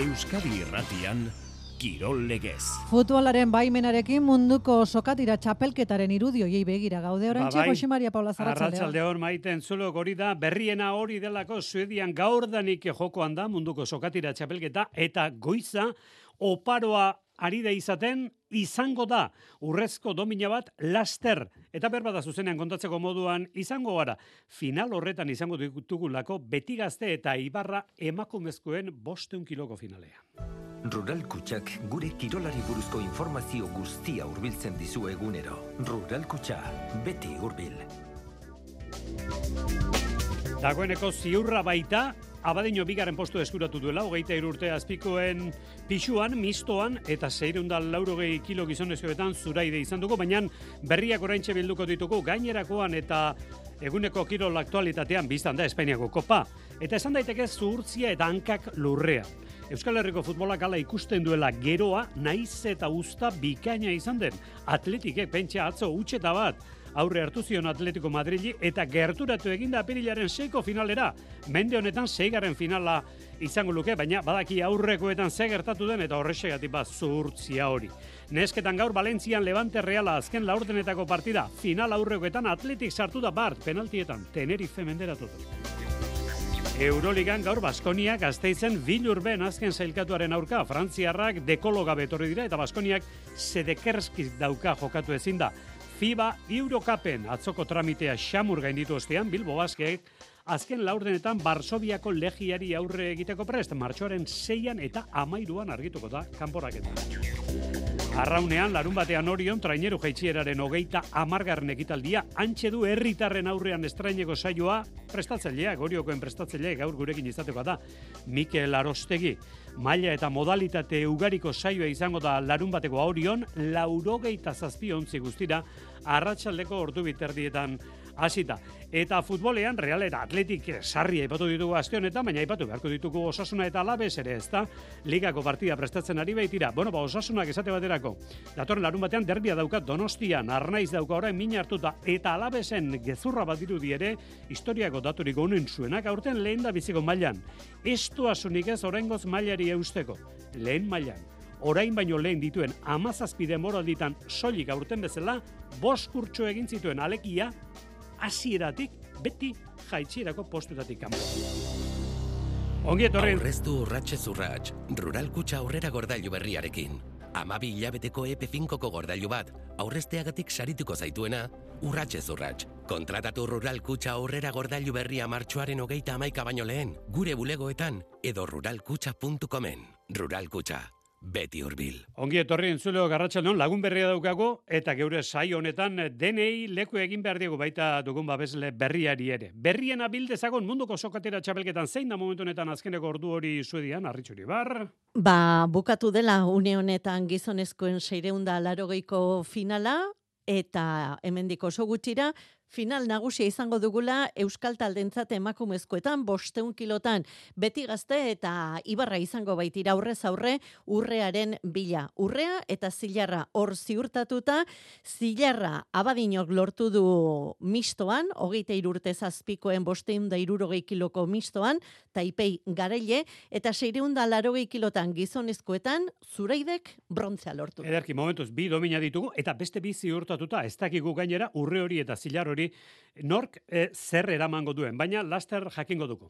Euskadi Irratian, Kirol legez. Futbolaren baimenarekin munduko sokatira txapelketaren irudioiei begira gaude oraintxe Jose Maria paula Zaratsaldeon. Arratsaldeon Maite Entzulo, hori da berriena, hori delako Suedian gaurdanik jokoan da munduko sokatira txapelketa eta goiza oparoa ari da izaten, izango da urrezko domina bat laster eta berbada zuzenean kontatzeko moduan izango gara. Final horretan izango ditugulako Beti Gazte eta Ibarra emakumezkoen 500 kiloko finalea. Rural Kutxak gure kirolari buruzko informazio guztia hurbiltzen dizu egunero. Rural Kutxa, beti hurbil. Dagoeneko ziurra baita Abadiño 2. Postu eskuratu duela, 23 urte azpikoen pixuan, mistoan, eta 680 kilo gizonezkoetan zuraide izan dugu, baina berriak oraintxe bilduko ditugu gainerakoan eta eguneko kirol aktualitatean biztan da Espainiako kopa. Eta esan daiteke zuhurtzia eta hankak lurrea. Euskal Herriko futbolak ala ikusten duela geroa, naiz eta usta bikaina izan den. Atletikek pentsa atzo utxeta bat aurre hartu zion Atletico Madridi eta gerturatu eginda apirilaren 6ko finalera. Mende honetan 6. finala izango luke, baina badaki aurrekoetan ze gertatu den eta horrexegatik bat zuhurtzia hori. Nesketan gaur Valentzian Levante Reala azken laurdenetako partida. Final aurrekoetan Atletik sartu da bart penaltietan Tenerife menderatuta. Euroligan gaur Baskonia Gasteizen Bilurben azken zailkatuaren aurka. Frantziarrak dekolo gabe etorri dira eta Baskoniak Sedekerskiz dauka jokatu ezin da. FIBA Eurokapen atzoko tramitea xamur gainditu ostean Bilbao Basket azken laurdenetan Varsoviako legiari aurre egiteko prest. Martxoaren 6an eta 13an argituko da kanporaketa. Arraunean, larunbatean Orion, traineru jaitsieraren 30 ekitaldia, antxe du herritarren aurrean estraineko saioa prestatzaileak, Oriokoen prestatzaileak gaur gurekin izatekoa da, Mikel Arostegi. Maila eta modalitate ugariko saioa izango da larunbateko Orion, 87 ontzi guztira, arratsaldeko ordu biterdietan hasita. Eta futbolean, Real eta Atletik sarri aipatu ditugu aste honetan, baina aipatu beharko ditugu Osasuna eta Alaves ere, ezta? Ligako partida prestatzen ari baitira. Bueno, Osasunak esate baterako. Datorren larunbatean derbia dauka Donostian, Arnaiz dauka orain min hartuta eta Alavesen gezurra bat dirudi ere, historiako daturiko onentsuenak aurten lehendabiziko mailan. Estuasunik ez oraingoz mailari eusteko. Lehen mailan. Orain baino lehen dituen 17 demoralditan soilik aurten bezala 5 kurtxo egin zituen alekia hasieratik beti jaitsierako postutatik kanpo. Ongi etorri. Aurreztu urratsez urrats, Rural Kutxa aurrera gordailu berriarekin. 12 hilabeteko EP5ko gordailu bat, aurrezteagatik sarituko zaituena, urratsez urrats. Kontratatu Rural Kutxa aurrera gordailu berria martxoaren 31 baino lehen, gure bulegoetan edo ruralkutxa.comen. Rural Kutxa. Beti hurbil. Ongi etorri entzuleo garratxaldeon, lagun berria daukago eta geure saio honetan denei leku egin behar diego baita dugun babesle berriari ere. Berriena bildezagon munduko sokatera txapelketan zein da momentu honetan azkeneko ordu hori Suedian, Arritxuri bar? Bukatu dela une honetan gizonezkoen 680 finala eta hemendik oso gutxira final nagusia izango dugula euskal taldentzat emakumezkoetan 500 kilotan. Beti Gazte eta Ibarra izango baitira aurrez aurre urrearen bila. Urrea eta Zilarra hor ziurtatuta. Zilarra Abadiñok lortu du mistoan, 23 urte zazpikoen 560 kiloko mistoan, Taipei garaile, eta 680 kilotan gizonezkoetan Zuraidek brontzea lortu. Ederki, momentuz, 2 domina ditugu eta beste 2 ziurtatuta. Ez dakigu gainera urre hori eta zilar hori nork zer eramango duen, baina laster jakingo dugu.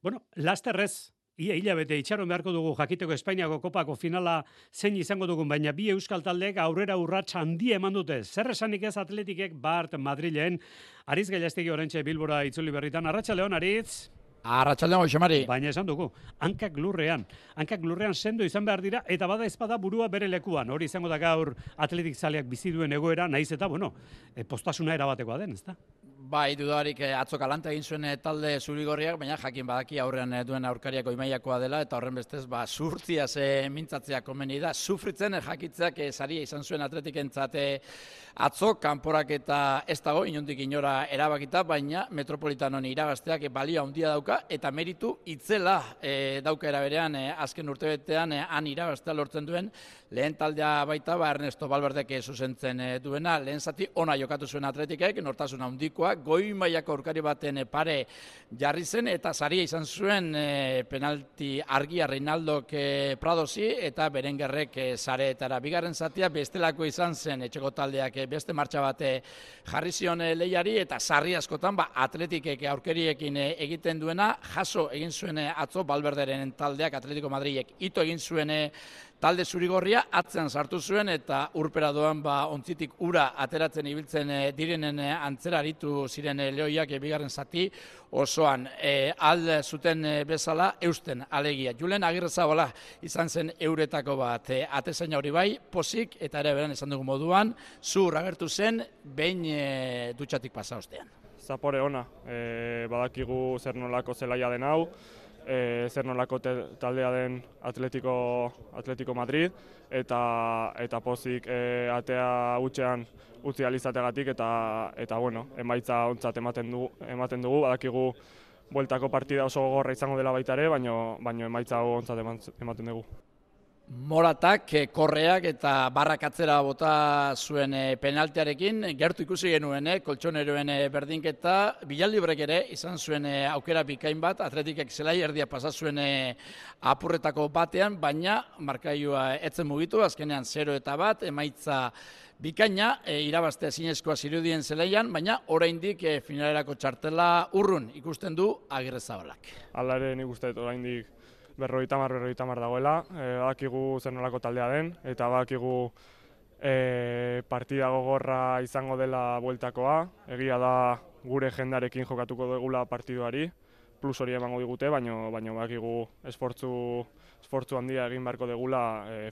Bueno, laster ez, ia hilabete itxaron beharko dugu jakiteko Espainiako kopako finala zein izango dugun, baina 2 euskal taldeek aurrera urrats handia eman dute. Zer esanik ez Atletikek bart Madrilen, Ariz Gailastegi oraintxe Bilbora itzuli berritan. Arratsaldeon, Aritz. Arratsaldeon, Jose Mari. Baina esan dugu, hankak lurrean sendo izan behar dira eta bada ezpada burua bere lekuan. Hori izango da gaur Atletik zaleak bizi duen egoera, naiz eta bueno, postasuna erabatekoa den, ezta? Bai, dudarik atzo kalanta egin zuen talde zurigorriak, baina jakin badaki aurrean duen aurkariako imaiakoa dela eta horren bestez zuhurtzia mintzatzea komeni da. Sufritzen jakitzeak saria izan zuen Atletikentzate atzo, kanporak eta ez dago inondik inora erabakita, baina Metropolitanon irabazteak balio handia dauka eta meritu itzela dauka eraberean azken urtebetean han irabaztea lortzen duen lehen taldea baita Ernesto Balberdek zuzentzen duena. Lehen zati ona jokatu zuen Atletikek, nortasun handikoak, goi mailako aurkari baten pare jarri zen eta saria izan zuen penalti argia Reinaldok Pradosi eta Berengerrek sareetara. Bigarren zatia bestelako izan zen, etxeko taldeak beste martxa bate jarri zion lehiari eta sarri askotan Atletikek aurkeriekin egiten duena, jaso egin zuen atzo Balberderen taldeak Atletico Madridek ito egin zuen talde zurigorria atzean sartu zuen eta urpera doan ontzitik ura ateratzen ibiltzen direnen antzera aritu ziren lehoiak bigarren zati osoan alde zuten bezala eusten alegia. Julen Agirrezabala izan zen euretako bat. Atezaina hori bai, pozik eta ere beran esan dugu moduan, zur agertu zen, behin dutxatik pasa ostean. Zapore ona, badakigu zer nolako zelaia den hau, zer nolako taldea den Atletico Madrid eta pozik atea utxean utzi alizategatik eta bueno, emaitza ontzat ematen dugu, badakigu bueltako partida oso gogorra izango dela baita ere, baina emaitza ontzat ematen dugu. Moratak, korreak eta barrakatzera bota zuen penaltiarekin, gertu ikusi genuen, koltsoneroen berdinketa, Bilaldibrek ere izan zuen aukera bikain bat, Atletikek zelai erdia pasazuen apurretako batean, baina markailua etzen mugitu, azkenean 0-1, emaitza bikaina, irabazte zinezkoa zirudien zelaian, baina oraindik finalerako txartela urrun ikusten du Agirrezabalak. Hala ere nik uste dut oraindik, berroita mar dagoela, badakigu zer nolako taldea den, eta badakigu partida gogorra izango dela bueltakoa, egia da gure jendarekin jokatuko dugula partiduari, plus hori emango digute, baina badakigu esfortzu handia egin beharko degula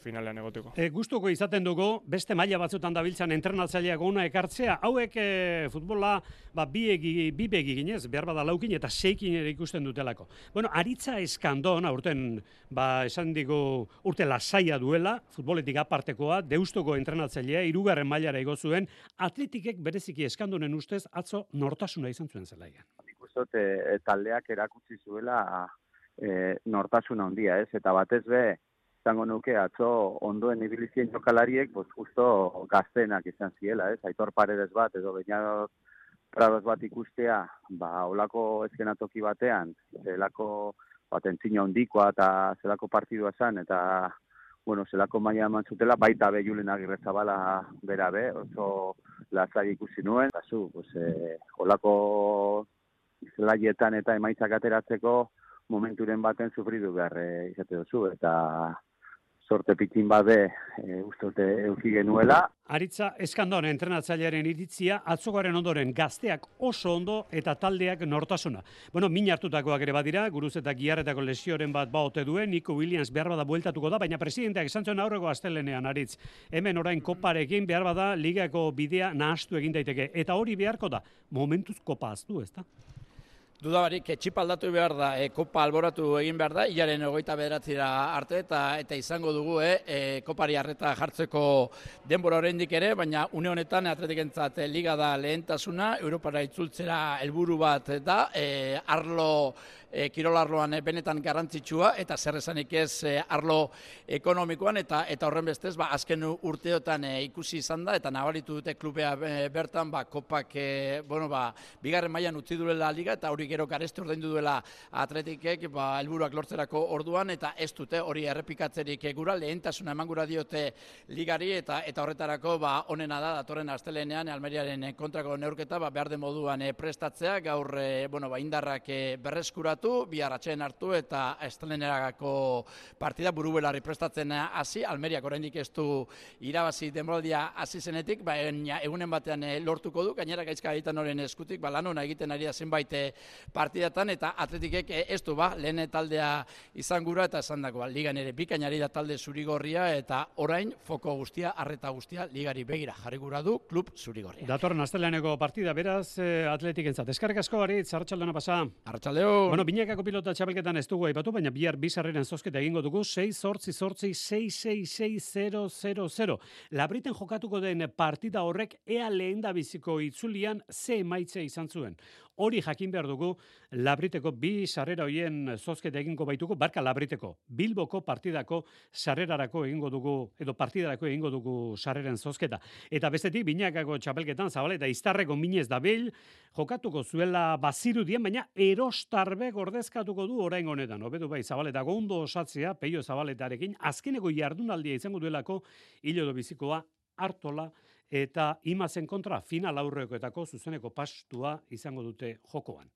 finalean egoteko. Gustuko izaten dugu, beste maila batzutan dabiltzan entrenatzaileak ona ekartzea, hauek futbola bi begi ginez, behar bada laukin eta seikin ere ikusten dutelako. Bueno, Aritza Eskandon, aurten, esan digu, urte lasaia duela, futboletik apartekoa, Deustuko entrenatzailea, 3. mailara igo zuen, Atletikek bereziki Eskandonen ustez, atzo nortasuna izan zuen zelaian. Nik uste taldeak erakutsi zuela nortasuna handia, ez? Eta batez be, zango nuke atzo ondoen ibilizien jokalariek, justo gaztenak izan ziela, ez? Aitor Paredes bat, edo Beñados Prados bat ikustea, olako eskenatoki batean, zelako atentzina handikoa eta zelako partidua zan, eta, bueno, zelako maila eman zutela, baita be Julen Agirrezabala bera be, oso lazai ikusi nuen. Eta zu, olako zelaietan eta emaitzak ateratzeko momenturen baten sufridu behar izate duzu, eta sorte pikin bade uste euki genuela. Aritza Eskandon entrenatzailearen iritzia, atzokoaren ondoren gazteak oso ondo eta taldeak nortasuna. Bueno, min hartutakoak ere badira, guruz eta giarretako lesioren bat baote duen, Nico Williams behar bada bueltatuko da, baina presidenteak izan zuen aurreko astelenean, Aritz. Hemen orain koparekin behar bada ligako bidea nahastu egin daiteke, eta hori beharko da, momentuz kopa aztu, ez da? Dudabarik, txipaldatu behar da, kopa alboratu egin behar da, hilaren 29 arte eta izango dugu, kopari arreta jartzeko denbora oraindik ere, baina une honetan Atletikentzat liga da lehentasuna, Europara itzultzera helburu bat da, arlo, kirol arloan benetan garrantzitsua, eta zer esanik ez arlo ekonomikoan, eta horren bestez, azken urteotan ikusi izan da, eta nabaritu dute klubea bertan, kopak, bueno, bigarren mailan utzi duela liga, eta hori gero garezti ordaindu duela Atletikek, helburuak lortzerako orduan, eta ez dute hori errepikatzerik gura, lehentasuna eman gura diote ligari, eta horretarako onena da, datorren astelenean, Almeriaren kontrako neurketa, behar den moduan prestatzea, gaur, bueno, indarrak berreskuratu, biarratxeen hartu eta estelenerako partida burubelarri prestatzen hasi, Almeriak oraindik ez du irabazi denboraldia hasi zenetik, baina egunen batean lortuko du, gainera Gaizka Aitanoren eskutik, lan hona egiten ari da zenbait partidatan, eta Atletikek ez du lehen taldea izan gura eta esan dagoa, ligan ere bikain ari da talde zurigorria, eta orain foko guztia, arreta guztia, ligari begira jarri gura du klub zurigorria. Datorren asteleheneko partida, beraz, Atletikentzat. Eskerrik asko, Aritz, Arratxaldona pasa. Arratxaldeon. Binakako pilota txapelketan ez dugu aipatu, baina bihar bizarreren zozketa egingo dugu, 6-8-8-6-6-6-0-0-0. Labriten jokatuko den partida horrek ea lehendabiziko itzulian ze emaitze izan zuen. hori jakin behar dugu Labriteko bi sarrera hoien zozketa egingo baituko, barka Labriteko, Bilboko partidako sarrerarako egingo dugu, edo partidarako egingo dugu sarreren zozketa. Eta bestetik, binakako txapelketan Zabala eta Iztarreko minez dabil, jokatuko zuela bazirudien, baina Erostarbek ordezkatuko du orain honetan. Hobetu bai Zabala eta ondo osatzea, Peio Zabaletarekin, azkeneko jardunaldia izango duelako Ilodo Bizikoa, Artola eta Imazen kontra final aurrekoetako zuzeneko pastua izango dute jokoan.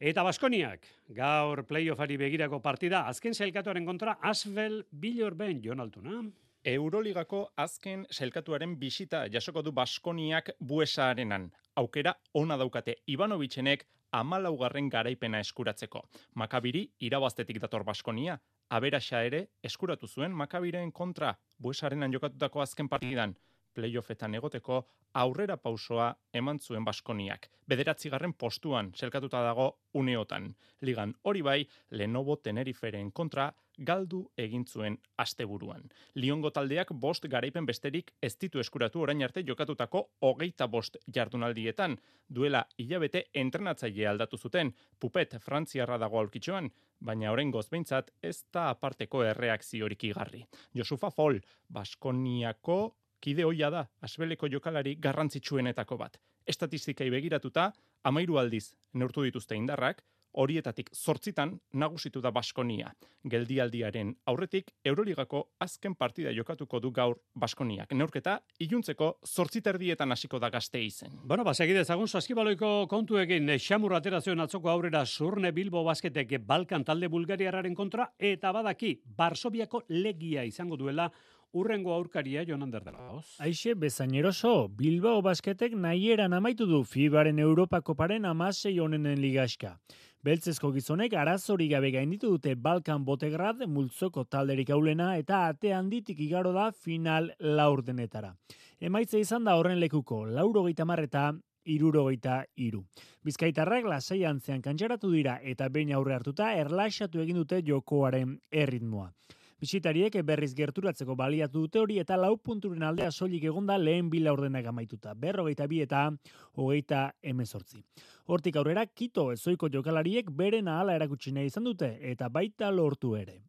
Eta Baskoniak, gaur playoffari begirako partida, azken sailkatuaren kontra Asvel Bilorben, Jon Altuna. Euroligako azken sailkatuaren bisita jasoko du Baskoniak Buesaarenan. Aukera ona daukate Ivanovitzenek 14. garaipena eskuratzeko. Makabiri irabaztetik dator Baskonia, aberaxa ere eskuratu zuen Makabiren kontra Buesaarenan jokatutako azken partidan. Playoffetan egoteko aurrera pausoa eman zuen Baskoniak. 9. postuan sailkatuta dago uneotan. Ligan hori bai, Lenovo Teneriferen kontra galdu egin zuen asteburuan. Liongo taldeak 5 garaipen besterik ez ditu eskuratu orain arte jokatutako 25 jardunaldietan. Duela hilabete entrenatzaile aldatu zuten. Pupet frantziarra dago aurkitxoan, baina oraingoz behintzat ez da aparteko erreakziorik igarri. Josufa Fol, Baskoniako kide hoia da, Asbeleko jokalari garrantzitsuenetako bat. Estatistikai begiratuta, 13 aldiz neurtu dituzte indarrak, horietatik 8 nagusitu da Baskonia. Geldialdiaren aurretik, Euroligako azken partida jokatuko du gaur Baskoniak. Neurketa, iluntzeko 8:30 hasiko da Gasteizen. Bueno, basegide ezagun saskibaloiko kontuekin, Xamur aterazioen atzoko aurrera Zurne Bilbao Basketek Balkan talde Bulgariararen kontra, eta badaki, Varsoviako legia izango duela, urrengo aurkaria Jon Ander Delaos. Aixe bezain eroso, Bilbao Basketek nahieran amaitu du FIBaren Europakoparen 16 onenen ligaxka. Beltzezko gizonek arazori gabe gainditu dute Balkan Botegrad multzoko talderik aulena eta ate handitik igaro da final laurdenetara. Emaitza izan da horren lekuko, 80-63. Bizkaitarrak lasai antzean kantxeratu dira eta behin aurre hartuta erlaxatu egin dute jokoaren erritmoa. Bisitariek berriz gerturatzeko baliatu dute hori eta 4 punturen aldea soilik egonda lehen 2 laurdenak amaituta. 42-18. Hortik aurrera, Quito ezoiko jokalariek beren ahala erakutsi nahi izan dute eta baita lortu ere.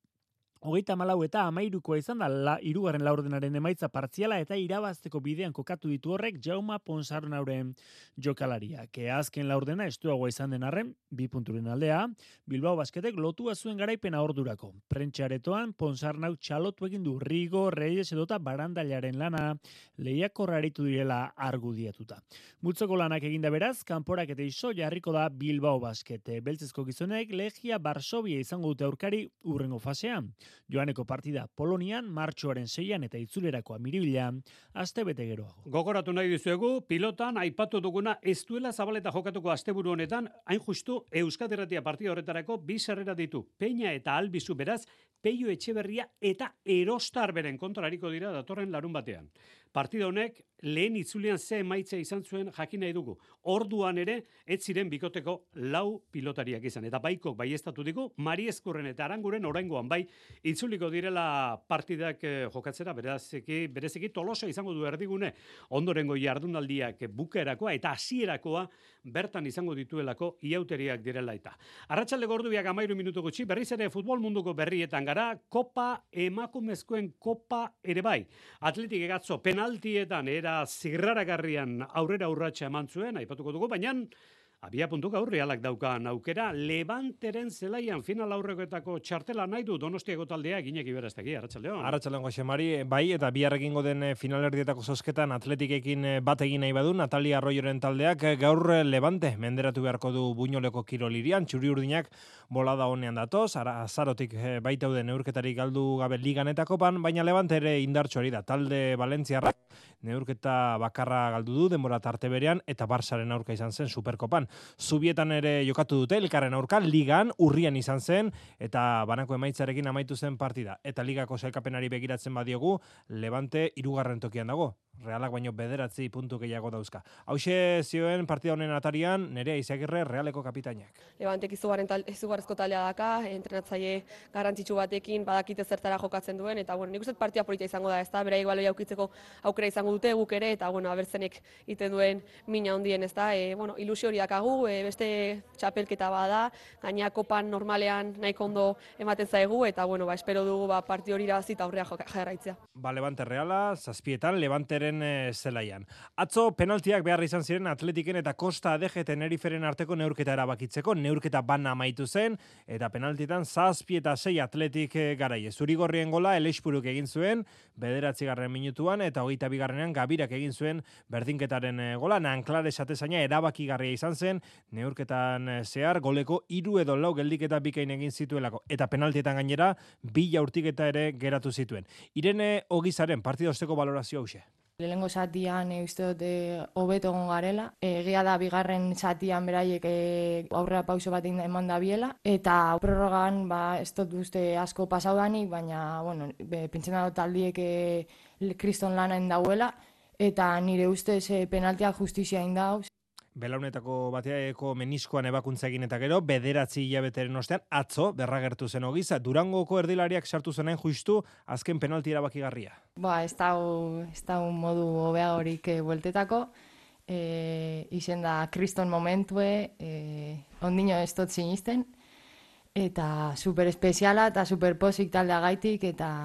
34-13 izan da 3. laurdenaren emaitza partziala eta irabazteko bidean kokatu ditu horrek Jauma Ponsarnauren jokalariak. Azken laurdena estuagoa izan den arren, 2 punturen aldea, Bilbao Basketek lotua zuen garaipena ordurako. Prentxaretoan Ponsarnau txalotu egin du Rigo, Reyes edota Barandalaren lana lehiakorraritu direla argudiatuta. Multzoko lanak eginda beraz, kanporak eta iso jarriko da Bilbao Baskete. Beltzezko gizonek legia Varsovia izango dute aurkari urrengo fasean. Joaneko partida Polonian, martxoaren 6 eta itzulerako Amiribila, astebete geroago. Gogoratu nahi dizuegu, pilotan aipatu duguna ez duela Zabala eta jokatuko asteburu honetan, hain justu Euskadi Irratia partida horretarako 2 sarrera ditu. Peña eta Albizu beraz, Peio Etxeberria eta Erostarberen kontrariko dira datorren larunbatean. Partida honek lehen itzulian ze emaitza izan zuen jakin nahi dugu. Orduan ere ez ziren bikoteko 4 pilotariak izan eta Baikok baiestatu digu Mariezkurren eta Aranguren oraingoan bai itzuliko direla partidak jokatzera, bereziki Tolosa izango du erdigune. Ondorengo jardunaldiak bukaerakoa eta hasierakoa bertan izango dituelako iauteriak direla eta. Arratsaldeko 11:13 gutxi berriz ere futbol munduko berrietan gara, Kopa emakumezkoen Kopa ere bai. Atletik egatzo penaltietan era zirraragarrian aurrera urratxa eman zuen, aipatuko dugu, baina abiapuntu gaur Realak daukan aukera Levanteren zelaian final aurrekoetako txartela nahi du Donostiako taldea Gineki Berastegi, Arratsaldeon. Arratsaldeon Jose Mari, bai, eta bihar egingo den finalerdietako zozketan Atletikekin bat egin nahi badu Natalia Royoren taldeak gaur Levante menderatu beharko du Buñoleko Kirol lirian, txuri-urdinak bolada honean datoz, azarotik baitauden neurketarik galdu gabe ligan eta kopan, baina Levante ere indartsuari da talde valentziarrak neurketa bakarra galdu du denbora tarte berean eta Barsaren aurka izan zen Superkopan. Zubietan ere jokatu dute, elkarren aurka, ligan, urrian izan zen, eta banako emaitzarekin amaitu zen partida. Eta ligako sailkapenari begiratzen badiogu, Levante 3. tokian dago. Realak baino 9 puntu gehiago dauzka. Hauxe zioen partida honen atarian, Nerea Izagirre Realeko kapitainak. Levantek izugarrezko taldea daka, entrenatzaile garrantzitsu batekin, badakite zertara jokatzen duen, eta bueno, nik uste partida polita izango da, ezta, beraik baloi aukitzeko aukera izango dute guk ere, eta bueno, abertzenek iten duen mina hondien, ezta, bueno, ilusio hori dakagu, beste txapelketa bada, gaina kopan normalean nahiko ondo ematen zaigu, eta bueno, ba, espero dugu ba, partida hori irabazi eta aurrea jarraitzea. Ba, Levante Reala, zazpietan, Levanteren zelaian. Atzo penaltiak behar izan ziren Atletiken eta Costa DG Teneriferen arteko neurketa erabakitzeko, neurketa bana amaitu zen, eta penaltietan 7-6 Atletik garaile. Zurigorrien gola Elexpuruk egin zuen, 9 minutuan, eta 22 Gabirak egin zuen berdinketaren gola. Nanklares atezaina erabakigarria izan zen, neurketan zehar goleko 3 edo 4 geldiketa bikain egin zituelako, eta penaltietan gainera 2 jaurtiketa ere geratu zituen. Irene Ogizaren partida osteko balorazio hauxe. Lehenengo zatian uste dut hobeto egon garela. Egia da bigarren zatian beraiek aurrera pauso bat eman da biela. Eta prorrogan ez dut uste asko pasaudanik, baina pentsen da dut taldiek kriston lanen dauela. Eta nire ustez penaltia justizia indauz. Belaunetako bateaeko meniskoan ebakuntza egin eta gero, 9 hilabeteren ostean atzo berragertu zen Ogiza. Durangoko erdilariak sartu zenen justu azken penalti erabakigarria. Ba, ez da un modu hobea horik bueltetako, izen da kriston momentue, ondino ez dut sinisten, eta superespeziala eta superpozik taldea gaitik eta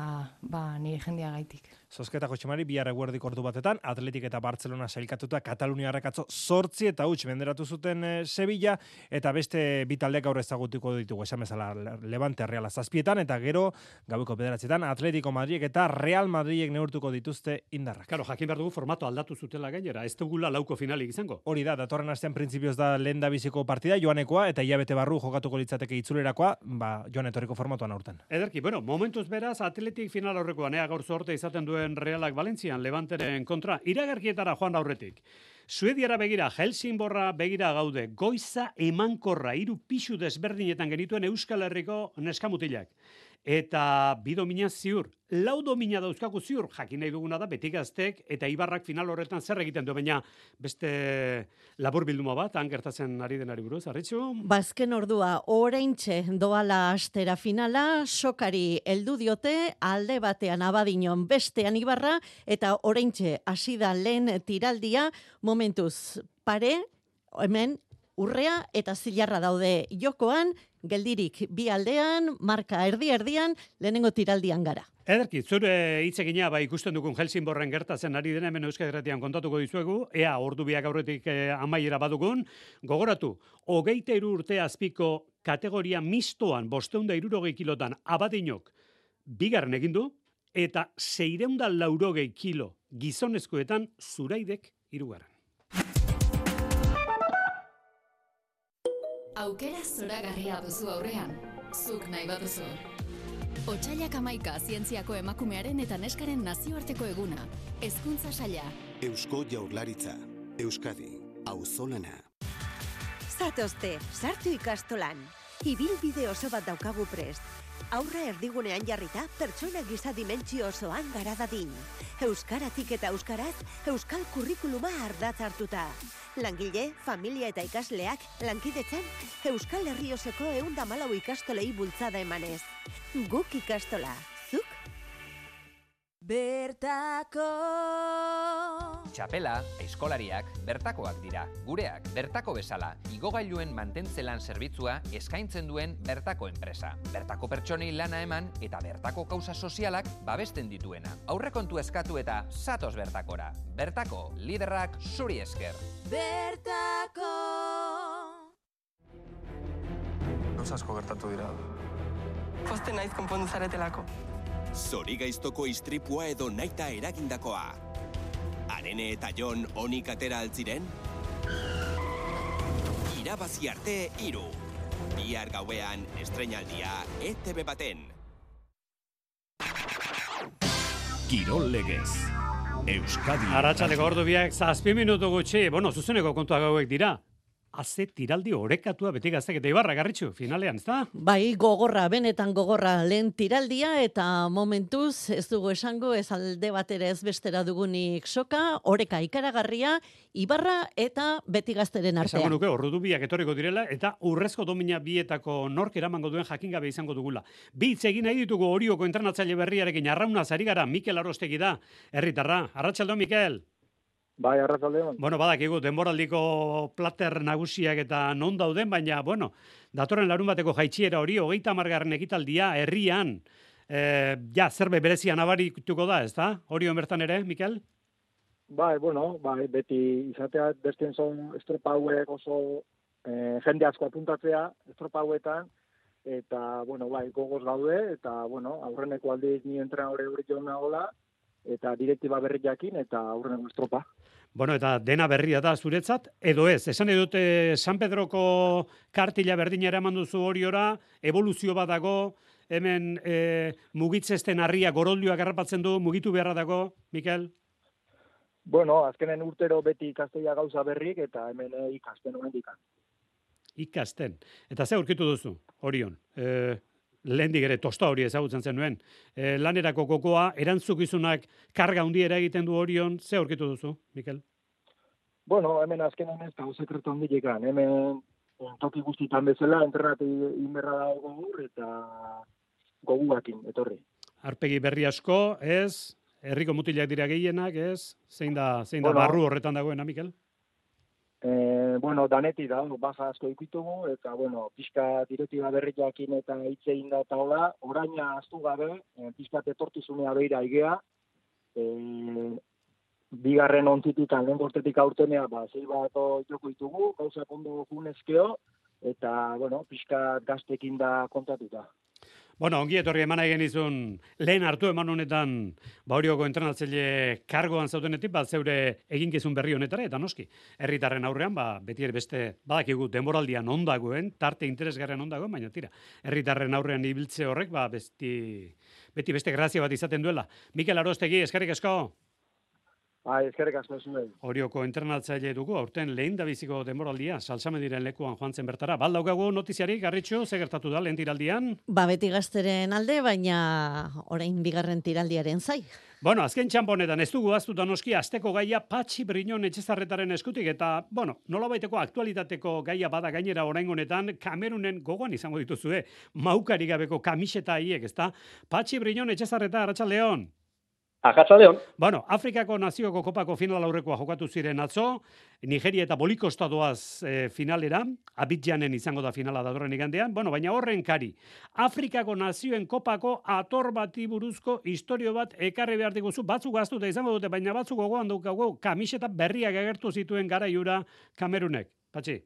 nire jendia gaitik. Zozketa Jotxemari bihar eguerdik ordu batetan, Atletik eta Bartzelona sailkatuta Kataluniarrak atzo 8 eta 8 menderatu zuten Sevilla, eta beste bitaldek aurre ezagutuko ditugu, esan bezala Levante Reala 7 eta gero gaueko 9 Atletico Madrid eta Real Madridek neurtuko dituzte indarrak. Claro, jakin behar dugu formato aldatu zutela gainera, ez dugula lauko finalik izango. Hori da, datorren astean printzipioz da lehendabiziko partida joanekoa, eta hilabete barru jokatuko litzateke itzulerakoa, joan etorriko formatoan aurten. Ederki, bueno, momentuz beraz, Atletik final aurrekoan, gaur zorte izaten duen Realak Valentzian, Levanteren kontra. Iragarkietara joan aurretik. Suediara begira, Helsingborra begira gaude. Goiza emankorra, 3 pisu desberdinetan genituen Euskal Herriko neskamutilak. Eta 2 domina ziur, 4 domina dauzkagu ziur, jakin nahi duguna da Beti Gaztek eta Ibarrak final horretan zer egiten du, baina beste labur bilduma bat, han gertatzen ari denari buruz, Arritxu? Bazken ordua, oraintxe doala astera finala, sokari heldu diote, alde batean Abadiñon, bestean Ibarra, eta oraintxe hasi da lehen tiraldia, momentuz pare, hemen urrea eta zilarra daude jokoan, geldirik 2 aldean, marka erdi-erdian, lehenengo tiraldian gara. Ederki, zure hitzegina ikusten dukun Helsingborren gertatzen ari dena hemen Euskal Herratian kontatuko dizuegu, ea ordu biak aurretik amaiera badukun, gogoratu, 23 urte azpiko kategoria mistoan 560 kilotan Abadiñok 2. egin du, eta 640 kilo gizonezkoetan Zuraidek 3. Aukera zoragarria duzu aurrean, zuk nahi baduzu. Otsailak 11 zientziako emakumearen eta neskaren nazioarteko eguna. Hezkuntza saila. Eusko Jaurlaritza. Euskadi. Auzolana. Zatozte, sartu ikastolan. Ibilbide oso bat daukagu prest. Aurra erdigunean jarrita, pertsona giza dimentsio osoan gara dadin. Euskaratik eta euskaraz, euskal kurrikuluma ardatz hartuta. Langile, familia eta ikasleak, lankidetzen, Euskal Herri osoko 114 ikastolei bultzada emanez. Guk ikastola, zuk? Bertako txapela, aizkolariak, bertakoak dira. Gureak, bertako bezala, igogailuen mantentzelan zerbitzua eskaintzen duen bertako enpresa. Bertako pertsonei lana eman eta bertako kausa sozialak babesten dituena. Aurrekontu eskatu eta zatoz bertakora. Bertako, liderrak zuri esker. Bertako! Gauzasko gertatu dira. Posten naiz konpondu zaretelako. Zori gaiztoko istripua edo naita eragindakoa. Arene eta Jon onik atera altziren? Irabazi arte 3. Bihar gauean estreinaldia ETV baten. Kirol legez. Euskadi. Arratsaleko ordu biak 7 minutu gutxi. Bueno, zuzeneko kontua gauek dira. Aze tiraldi orekatua Beti Gaztek eta Ibarra, Garritxu, finalean, ezta? Bai, gogorra, benetan gogorra, lehen tiraldia eta momentuz ez dugu esango, ez alde batera ez bestera dugunik soka, oreka ikaragarria, Ibarra eta Beti Gazteren artea. Esango nuke, ordubiak etorriko direla eta urrezko domina bietako nork eramango duen jakingabe izango dugula. Bi hitz egin nahi ditugu Orioko entrenatzaile berriarekin, arraunaz ari gara, Mikel Arostegi da, herritarra. Arratsaldeon, Mikel. Bai, arratsaldeon. Bueno, badakigu, denboraldiko plater nagusiak eta non dauden, baina, bueno, datorren larun bateko jaitsiera hori, 30. Ekitaldia, herrian, zerbait berezia nabarituko da, ez da? Orion bertan ere, Mikel? Bai, bueno, bai, beti izatea bestien zon estropa hauek oso jende asko apuntatzea, estropa hauetan, eta, bueno, bai, gogoz gaude, eta, bueno, aurreneko aldi ni entrenadore hori joan nagola, eta direktiba berri jakin, eta aurreneko estropa. Bueno, eta dena berria da zuretzat, edo ez. Esan edute San Pedroko kartila berdinera eman duzu Oriora, evoluzio bat dago, hemen mugitzesten harria goroldioak harrapatzen du, mugitu beharra dago, Mikel? Bueno, azkenen urtero beti ikasteia gauza berrik, eta hemen ikasten horren dikan. Ikasten. Eta ze aurkitu duzu, Orion? Lehendik ere tosta hori ezagutzen zen nuen. Lanerako kokoa, erantzukizunak karga hundiera egiten du Orion. Ze aurkitu duzu, Mikel? Bueno, hemen azkenan ez da sekretu hundilekan. Hemen toki guztitan bezala, entrenatu inberra da gogur eta goguakin, etorri. Arpegi berri asko, ez? Herriko mutilak dira gehienak, ez? Zein da barru horretan dagoena, Mikel? Bueno, daneti da, baza asko ikitugu, eta, bueno, pixka direktiba berriakin eta hitzein da eta hola, oraina aztu gabe, pixka tetortizunea behira igea, bigarren ontzitikan, lehen gortetik aurtenea, ba, zeibako joko ditugu, gauzak ondo junezkeo, eta, bueno, pixka gaztekin da kontatuta. Bueno, ongi etorri emana egin izun, lehen hartu eman honetan, Orioko entrenatzaile kargoan zautenetik, bat zeure eginkizun berri honetara, eta noski, herritarren aurrean, beti ere beste, badakigu, denboraldian ondagoen, tarte interesgarren ondagoen, baina tira, herritarren aurrean ibiltze horrek, beti beste grazia bat izaten duela. Mikel Arostegi, eskerrik asko? Bai, eskerrik asko zuen. Orioko entrenatzaile dugu, aurten lehen da biziko denboraldia, Salsamediren lekuan joan zen bertara. Bal daukagu notiziari, Garritxu, ze gertatu da lehen tiraldian? Beti Gazteren alde, baina orain bigarren tiraldiaren zai. Bueno, azken txamponetan ez dugu aztuta noski, azteko gaia Patxi Briñon Etxezarretaren eskutik, eta, bueno, nola baiteko aktualitateko gaia bada gainera orain honetan, Kamerunen gogoan izango dituzue, maukari gabeko kamiseta haiek, ezta? Patxi Briñon Etxezarreta, arratsaldeon. Arratsaldeon. Bueno, Afrikako nazioko kopako final aurrekoa jokatu ziren atzo, Nigeria eta Bolikosta doaz finalera, Abidjanen izango da finala datorren igandean, bueno, baina horren kari, Afrikako nazioen kopako ator bati buruzko historio bat ekarri behar diguzu, batzuk aztuta izango dute, baina batzuk gogoan dukago, kamiseta berriak agertu zituen garaiura Kamerunek. Patxi?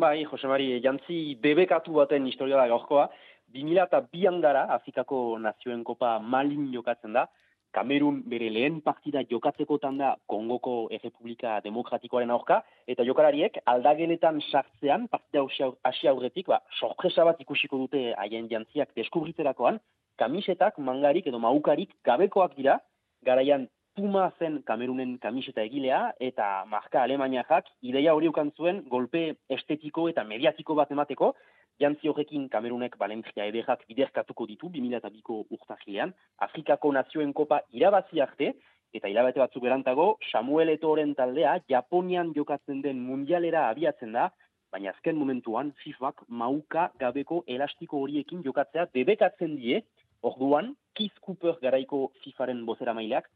Bai, Jose Maria, jantzi debekatu baten historia da gaurkoa, 2002an gara, Afrikako nazioen kopa Malin jokatzen da, Kamerun bere lehen partida jokatzekotan da Kongoko Egepublika Demokratikoaren aurka, eta jokalariek aldageletan sartzean, partida hasi aurretik, sorpresa bat ikusiko dute haien jantziak deskubritzerakoan, kamisetak, mangarik edo maukarik gabekoak dira, garaian Puma zen Kamerunen kamiseta egilea, eta marka Alemaniajak ideia hori ukan zuen golpe estetiko eta mediatiko bat emateko, jantzi horrekin Kamerunek Balentzia ederrak biderkatuko ditu 2002ko urtahilean, Afrikako nazioen kopa irabazi arte, eta hilabete batzuk berantago, Samuel Etooren taldea Japonian jokatzen den mundialera abiatzen da, baina azken momentuan FIFAk mauka gabeko elastiko horiekin jokatzea debekatzen die, orduan Keith Cooper garaiko FIFAren bozeramaileak,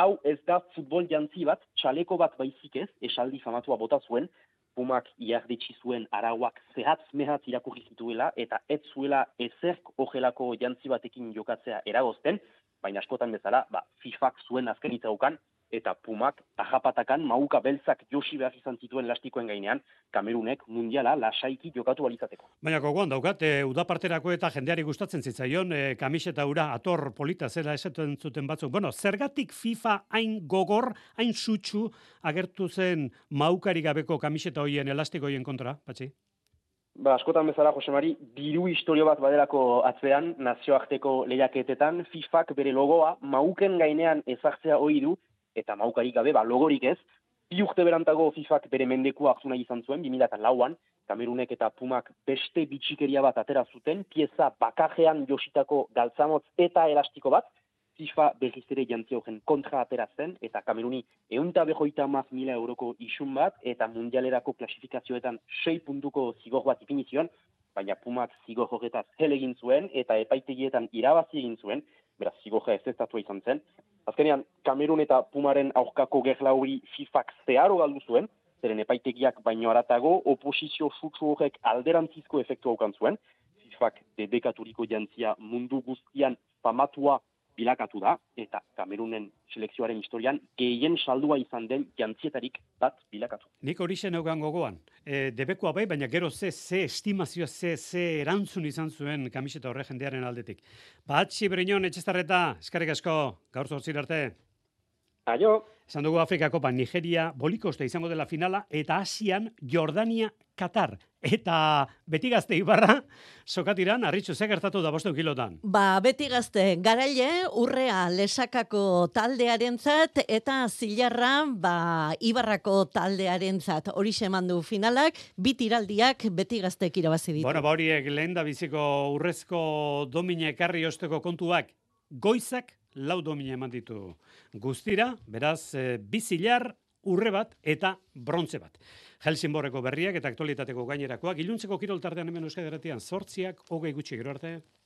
hau ez da futbol jantzi bat, txaleko bat baizik ez, esaldi famatua bota zuen, Pumak iarditsi zuen arauak zehatz-mehatz irakurri zituela eta ez zuela ezerk ojelako jantzi batekin jokatzea eragozten, baina askotan bezala, FIFAk zuen azken itzaukan, eta Pumak tajapatakan mauka beltzak josi behar izan zituen elastikoen gainean, Kamerunek mundiala lasaiki jokatu alizateko. Baina gogoan daukat, udaparterako eta jendeari gustatzen zitzaion, kamiseta hura ator polita zela esaten zuten batzuk. Bueno, zergatik FIFA hain gogor, hain sutsu agertu zen maukari gabeko kamiseta hoien elastikoien kontra, Patxi? Askotan bezala, Jose Mari, diru historio bat badelako atzean, nazioarteko lehiaketetan, FIFAk bere logoa mauken gainean ezartzea ohi du, eta maukarik gabe, logorik ez, Bi urte berantago FIFak bere mendekua hartu nahi izan zuen, 2004an, Kamerunek eta Pumak beste bitxikeria bat atera zuten, pieza bakajean jositako galtzamotz eta elastiko bat, FIFA berriz ere jantzi horren kontra ateratzen, eta Kameruni 150.000 euroko isun bat, eta mundialerako klasifikazioetan 6 puntuko zigor bat ipini zion, baina Pumak zigor horretaz hel egin zuen, eta epaitegietan irabazi egin zuen, beraz zigorra ezestatua izan zen. Azkenean, Kamerun eta Pumaren aurkako gerla hori FIFak zeharo galdu zuen, zeren epaitegiak baino haratago, oposizio sutsu horrek alderantzizko efektua ukan zuen, FIFak dedekaturiko jantzia mundu guztian famatua bilakatu da, eta Kamerunen selekzioaren historian gehien saldua izan den jantzietarik bat bilakatu. Nik hori zen eugan gogoan. Debekua bai, baina gero ze estimazioa, ze erantzun izan zuen kamiseta horre jendearen aldetik. Batxi Brinon, Etxeztarreta, eskarrik asko, gaur zortzir arte. Aio! Esan dugu Afrikakopa, Nigeria, bolikoste izango dela finala, eta Asian, Jordania, Qatar. Eta Beti Gazte Ibarra, sokatiran, Arritxu, ze gertatu da 500 kilotan? Ba, Beti Gazte garaile, urrea Lesakako taldearentzat, eta zilarra, ba, Ibarrako taldearentzat. Horixe eman du finalak, bi tiraldiak Beti Gaztek irabazi ditu. Bueno, ba horiek lehendabiziko urrezko domine ekarri osteko kontuak, goizak, 4 domina eman ditu guztira, beraz, bizilar, urre bat eta brontze bat. Helsingborreko berriak eta aktualitateko gainerakoak, iluntzeko kiroltartean hemen Euskadi Irratian 8:00, 20:00 gutxi, gero arte.